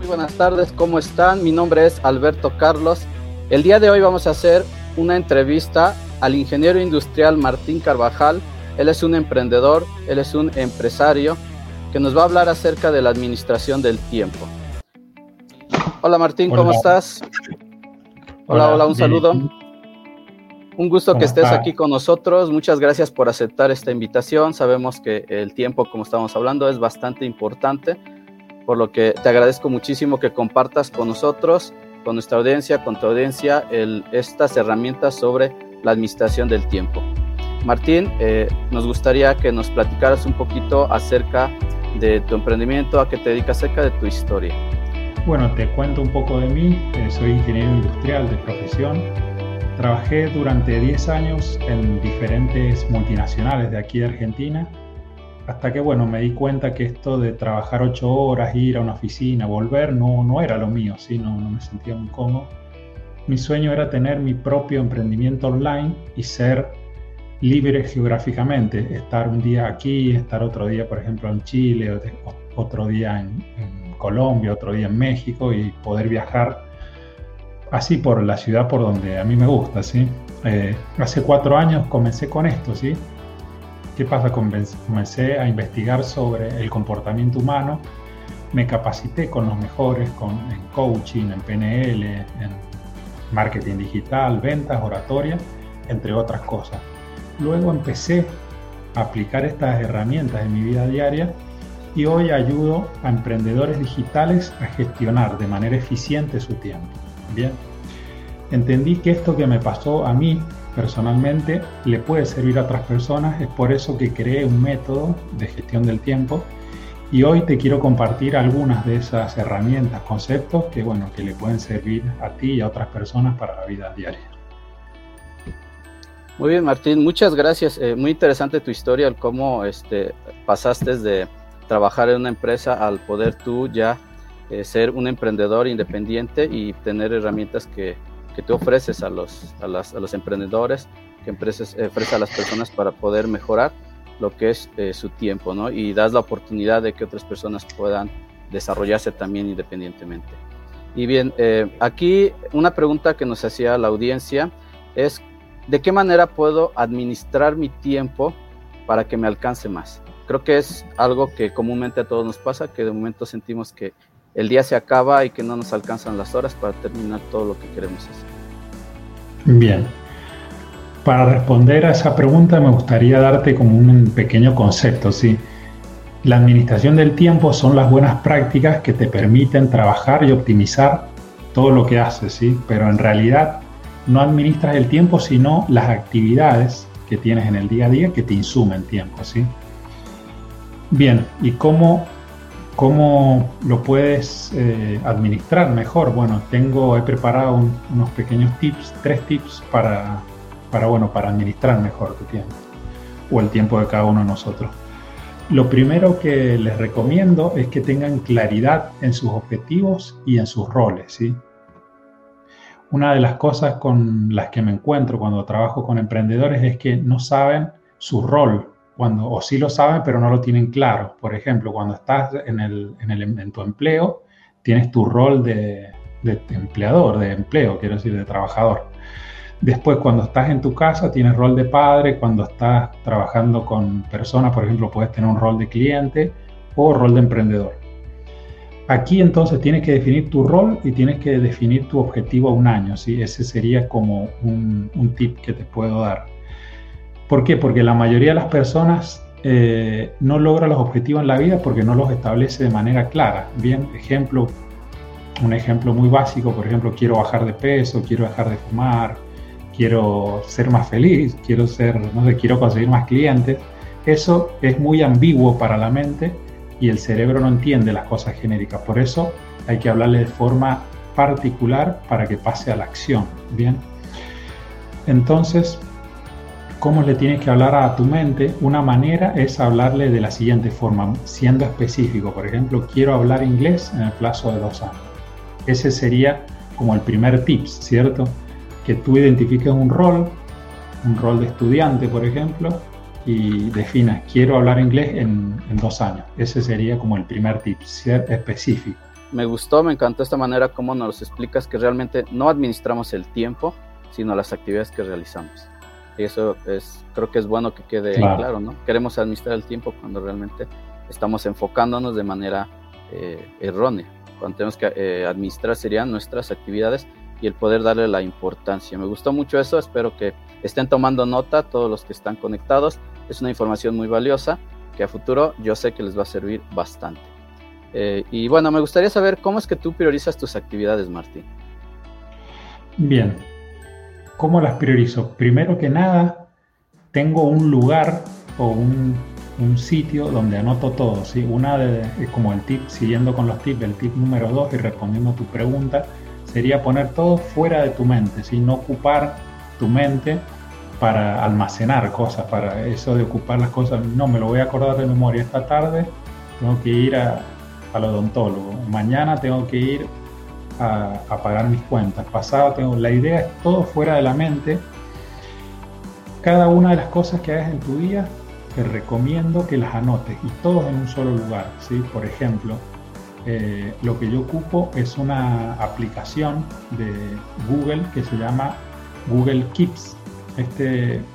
Muy buenas tardes, ¿cómo están? Mi nombre es Alberto Carlos. El día de hoy vamos a hacer una entrevista al ingeniero industrial Martín Carvajal. Él es un emprendedor, él es un empresario que nos va a hablar acerca de la administración del tiempo. Hola Martín, ¿cómo estás? Hola, un saludo. Un gusto que estés aquí con nosotros. Muchas gracias por aceptar esta invitación. Sabemos que el tiempo, como estamos hablando, es bastante importante, por lo que te agradezco muchísimo que compartas con nosotros, con nuestra audiencia, con tu audiencia, estas herramientas sobre la administración del tiempo. Martín, nos gustaría que nos platicaras un poquito acerca de tu emprendimiento, a qué te dedicas, acerca de tu historia. Bueno, te cuento un poco de mí. Soy ingeniero industrial de profesión. Trabajé durante 10 años en diferentes multinacionales de aquí de Argentina, hasta que me di cuenta que esto de trabajar 8 horas, ir a una oficina, volver, no era lo mío, ¿sí? No me sentía muy cómodo. Mi sueño era tener mi propio emprendimiento online y ser libre geográficamente, estar un día aquí, estar otro día, por ejemplo, en Chile, otro día en Colombia, otro día en México, y poder viajar así por la ciudad por donde a mí me gusta, ¿sí? Hace 4 años comencé con esto, ¿sí? ¿Qué pasa? Comencé a investigar sobre el comportamiento humano, me capacité con los mejores, en coaching, en PNL, en marketing digital, ventas, oratoria, entre otras cosas. Luego empecé a aplicar estas herramientas en mi vida diaria y hoy ayudo a emprendedores digitales a gestionar de manera eficiente su tiempo. Bien, entendí que esto que me pasó a mí personalmente le puede servir a otras personas, es por eso que creé un método de gestión del tiempo y hoy te quiero compartir algunas de esas herramientas, conceptos que, que le pueden servir a ti y a otras personas para la vida diaria. Muy bien, Martín, muchas gracias. Muy interesante tu historia, el cómo pasaste de trabajar en una empresa al poder tú ya ser un emprendedor independiente y tener herramientas que tú ofreces a los emprendedores, que ofreces a las personas para poder mejorar lo que es su tiempo, ¿no? Y das la oportunidad de que otras personas puedan desarrollarse también independientemente. Y bien, aquí una pregunta que nos hacía la audiencia es, ¿de qué manera puedo administrar mi tiempo para que me alcance más? Creo que es algo que comúnmente a todos nos pasa, que de momento sentimos que el día se acaba y que no nos alcanzan las horas para terminar todo lo que queremos hacer. Bien, para responder a esa pregunta me gustaría darte como un pequeño concepto, ¿sí? La administración del tiempo son las buenas prácticas que te permiten trabajar y optimizar todo lo que haces, ¿sí? Pero en realidad no administras el tiempo, sino las actividades que tienes en el día a día que te insumen tiempo, ¿sí? Bien, ¿y ¿Cómo lo puedes administrar mejor? Bueno, he preparado unos pequeños tips, 3 tips para administrar mejor tu tiempo o el tiempo de cada uno de nosotros. Lo primero que les recomiendo es que tengan claridad en sus objetivos y en sus roles, ¿sí? Una de las cosas con las que me encuentro cuando trabajo con emprendedores es que no saben su rol. O sí lo saben, pero no lo tienen claro. Por ejemplo, cuando estás en tu empleo, tienes tu rol de empleador, de empleo, quiero decir, de trabajador. Después, cuando estás en tu casa, tienes rol de padre. Cuando estás trabajando con personas, por ejemplo, puedes tener un rol de cliente o rol de emprendedor. Aquí, entonces, tienes que definir tu rol y tienes que definir tu objetivo a un año, ¿sí? Ese sería como un tip que te puedo dar. ¿Por qué? Porque la mayoría de las personas no logra los objetivos en la vida porque no los establece de manera clara. Bien, un ejemplo muy básico, por ejemplo, quiero bajar de peso, quiero dejar de fumar, quiero ser más feliz, quiero conseguir más clientes. Eso es muy ambiguo para la mente y el cerebro no entiende las cosas genéricas. Por eso hay que hablarle de forma particular para que pase a la acción. Bien, entonces, ¿cómo le tienes que hablar a tu mente? Una manera es hablarle de la siguiente forma, siendo específico. Por ejemplo, quiero hablar inglés en el plazo de 2 años. Ese sería como el primer tip, ¿cierto? Que tú identifiques un rol de estudiante, por ejemplo, y definas, quiero hablar inglés en 2 años. Ese sería como el primer tip, ser específico. Me gustó, me encantó esta manera como nos explicas que realmente no administramos el tiempo, sino las actividades que realizamos. Y eso es, creo que es bueno que quede claro, ¿no? Queremos administrar el tiempo cuando realmente estamos enfocándonos de manera errónea. Cuando tenemos que administrar serían nuestras actividades y el poder darle la importancia. Me gustó mucho eso, espero que estén tomando nota todos los que están conectados. Es una información muy valiosa que a futuro yo sé que les va a servir bastante. Y bueno, me gustaría saber cómo es que tú priorizas tus actividades, Martín. Bien, ¿cómo las priorizo? Primero que nada, tengo un lugar o un sitio donde anoto todo, ¿sí? Como el tip, siguiendo con los tips, el tip número 2 y respondiendo a tu pregunta, sería poner todo fuera de tu mente, ¿sí? No ocupar tu mente para almacenar cosas, para eso de ocupar las cosas. No, me lo voy a acordar de memoria esta tarde, tengo que ir al odontólogo, mañana tengo que ir a pagar mis cuentas, pasado tengo... La idea es todo fuera de la mente. Cada una de las cosas que hagas en tu día, te recomiendo que las anotes, y todos en un solo lugar, ¿sí? Por ejemplo, lo que yo ocupo es una aplicación de Google que se llama Google Keeps.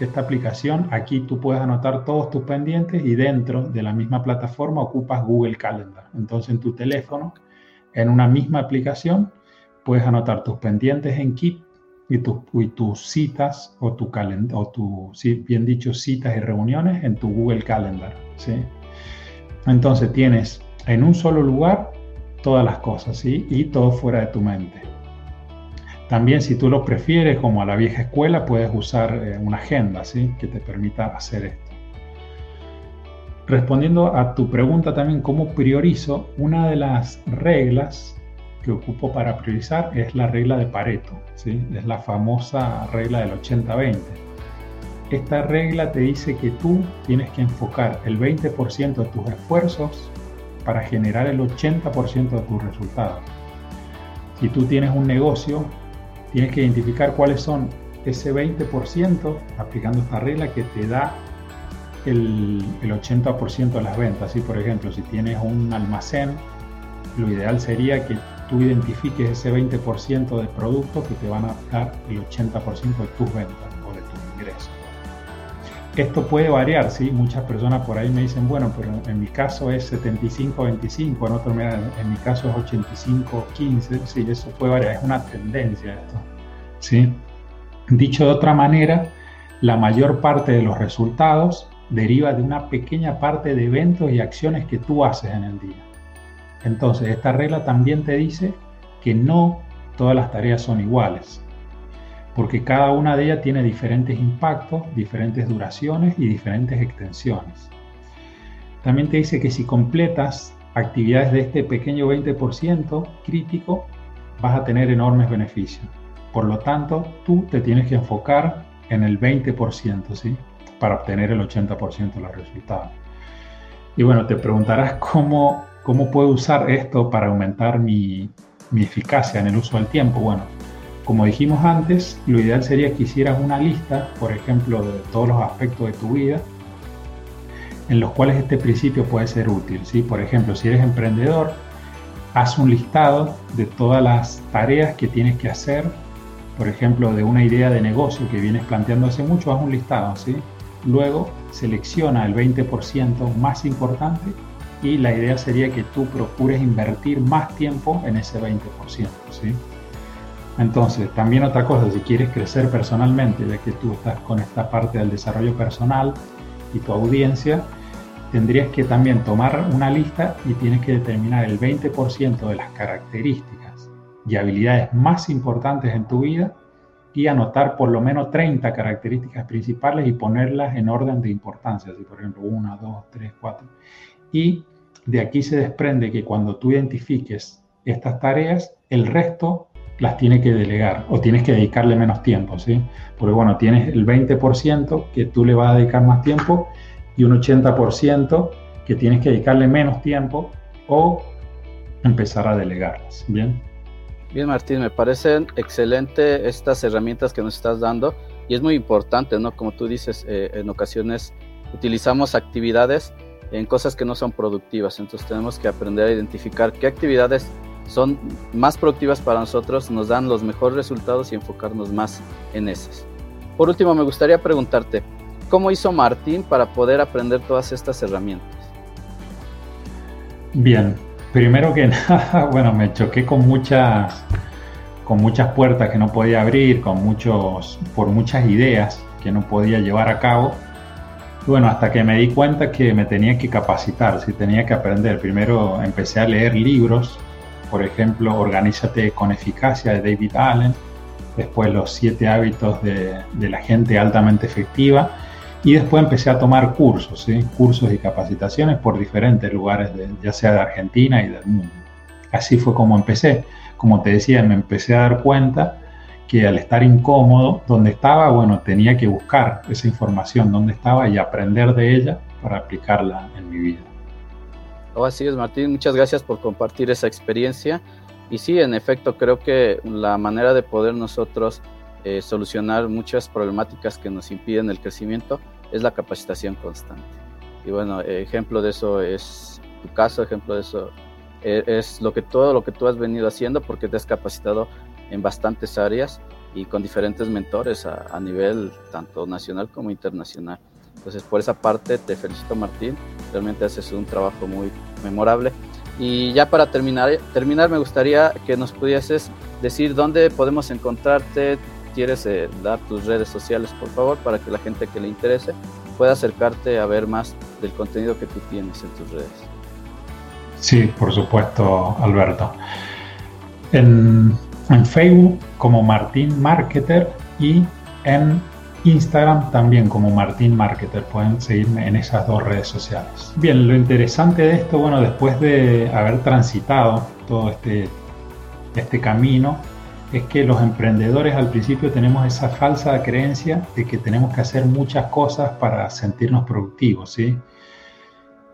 Esta aplicación, aquí tú puedes anotar todos tus pendientes y dentro de la misma plataforma ocupas Google Calendar. Entonces en tu teléfono, en una misma aplicación, puedes anotar tus pendientes en Keep y tus citas o tu calendar, o bien dicho, citas y reuniones en tu Google Calendar, ¿sí? Entonces tienes en un solo lugar todas las cosas, ¿sí? Y todo fuera de tu mente. También, si tú lo prefieres, como a la vieja escuela, puedes usar una agenda, ¿sí? Que te permita hacer esto. Respondiendo a tu pregunta también, ¿cómo priorizo? Una de las reglas que ocupo para priorizar es la regla de Pareto, ¿sí? Es la famosa regla del 80-20. Esta regla te dice que tú tienes que enfocar el 20% de tus esfuerzos para generar el 80% de tus resultados. Si tú tienes un negocio, tienes que identificar cuáles son ese 20%, aplicando esta regla, que te da el 80% de las ventas. ¿Sí? Por ejemplo, si tienes un almacén, lo ideal sería que tú identifiques ese 20% de productos que te van a dar el 80% de tus ventas o de tus ingresos. Esto puede variar, ¿sí? Muchas personas por ahí me dicen, bueno, pero en mi caso es 75-25, en otro, en mi caso es 85-15, ¿sí? Eso puede variar, es una tendencia esto, ¿sí? Dicho de otra manera, la mayor parte de los resultados deriva de una pequeña parte de eventos y acciones que tú haces en el día. Entonces, esta regla también te dice que no todas las tareas son iguales, porque cada una de ellas tiene diferentes impactos, diferentes duraciones y diferentes extensiones. También te dice que si completas actividades de este pequeño 20% crítico, vas a tener enormes beneficios. Por lo tanto, tú te tienes que enfocar en el 20%, ¿sí? Para obtener el 80% de los resultados. Y bueno, te preguntarás cómo puedo usar esto para aumentar mi eficacia en el uso del tiempo. Bueno, como dijimos antes, lo ideal sería que hicieras una lista, por ejemplo, de todos los aspectos de tu vida en los cuales este principio puede ser útil, ¿sí? Por ejemplo, si eres emprendedor, haz un listado de todas las tareas que tienes que hacer. Por ejemplo, de una idea de negocio que vienes planteando hace mucho, haz un listado, ¿sí? Luego selecciona el 20% más importante y la idea sería que tú procures invertir más tiempo en ese 20%, ¿sí? Entonces, también otra cosa, si quieres crecer personalmente, ya que tú estás con esta parte del desarrollo personal y tu audiencia, tendrías que también tomar una lista y tienes que determinar el 20% de las características y habilidades más importantes en tu vida y anotar por lo menos 30 características principales y ponerlas en orden de importancia, así, por ejemplo, 1, 2, 3, 4. Y de aquí se desprende que cuando tú identifiques estas tareas, el resto las tienes que delegar o tienes que dedicarle menos tiempo, ¿sí? Porque bueno, tienes el 20% que tú le vas a dedicar más tiempo y un 80% que tienes que dedicarle menos tiempo o empezar a delegarlas, ¿bien? Bien, Martín, me parecen excelentes estas herramientas que nos estás dando y es muy importante, ¿no? Como tú dices, en ocasiones utilizamos actividades en cosas que no son productivas, entonces tenemos que aprender a identificar qué actividades son más productivas para nosotros, nos dan los mejores resultados y enfocarnos más en esas. Por último, me gustaría preguntarte, ¿cómo hizo Martín para poder aprender todas estas herramientas? Bien, primero que nada, bueno, me choqué con muchas puertas que no podía abrir, por muchas ideas que no podía llevar a cabo. Y bueno, hasta que me di cuenta que me tenía que capacitar, sí, tenía que aprender. Primero empecé a leer libros, por ejemplo, Organízate con eficacia de David Allen, después Los 7 hábitos de la gente altamente efectiva, y después empecé a tomar cursos, ¿sí? Cursos y capacitaciones por diferentes lugares, ya sea de Argentina y del mundo. Así fue como empecé. Como te decía, me empecé a dar cuenta que al estar incómodo, donde estaba, bueno, tenía que buscar esa información donde estaba y aprender de ella para aplicarla en mi vida. Oh, así es, Martín, muchas gracias por compartir esa experiencia. Y sí, en efecto, creo que la manera de poder nosotros solucionar muchas problemáticas que nos impiden el crecimiento es la capacitación constante. Y bueno, ejemplo de eso es tu caso, ejemplo de eso es todo lo que tú has venido haciendo, porque te has capacitado en bastantes áreas y con diferentes mentores a nivel tanto nacional como internacional. Entonces, por esa parte te felicito, Martín, realmente haces un trabajo muy memorable. Y ya para terminar, me gustaría que nos pudieses decir dónde podemos encontrarte. ¿Quieres dar tus redes sociales, por favor, para que la gente que le interese pueda acercarte a ver más del contenido que tú tienes en tus redes? Sí, por supuesto, Alberto. En Facebook como Martín Marketer y en Instagram también como Martín Marketer. Pueden seguirme en esas dos redes sociales. Bien, lo interesante de esto, bueno, después de haber transitado todo este camino, es que los emprendedores al principio tenemos esa falsa creencia de que tenemos que hacer muchas cosas para sentirnos productivos, ¿sí?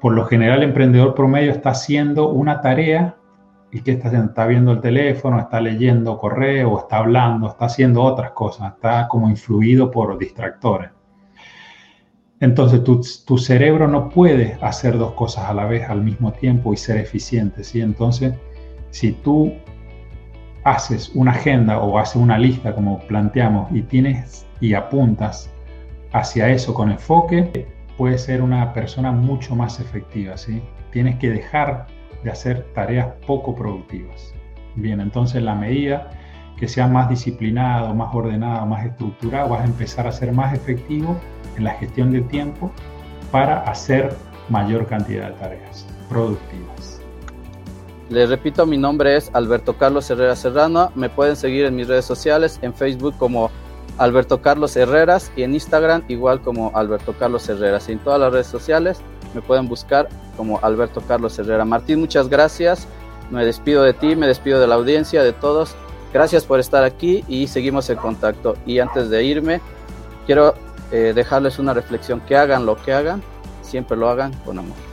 Por lo general, el emprendedor promedio está haciendo una tarea. ¿Y qué está haciendo? Está viendo el teléfono, está leyendo correo, está hablando, está haciendo otras cosas, está como influido por distractores. Entonces, tu cerebro no puede hacer dos cosas a la vez, al mismo tiempo, y ser eficiente, ¿sí? Entonces, si tú haces una agenda o haces una lista, como planteamos, y apuntas hacia eso con enfoque, puedes ser una persona mucho más efectiva, ¿sí? Tienes que dejar de hacer tareas poco productivas. Bien, entonces, la medida que seas más disciplinado, más ordenado, más estructurado, vas a empezar a ser más efectivo en la gestión del tiempo para hacer mayor cantidad de tareas productivas. Les repito, mi nombre es Alberto Carlos Herrera Serrano. Me pueden seguir en mis redes sociales, en Facebook como Alberto Carlos Herreras y en Instagram igual como Alberto Carlos Herreras. En todas las redes sociales me pueden buscar como Alberto Carlos Herrera. Martín, muchas gracias. Me despido de ti, me despido de la audiencia, de todos. Gracias por estar aquí y seguimos en contacto. Y antes de irme, quiero dejarles una reflexión. Que hagan lo que hagan, siempre lo hagan con amor.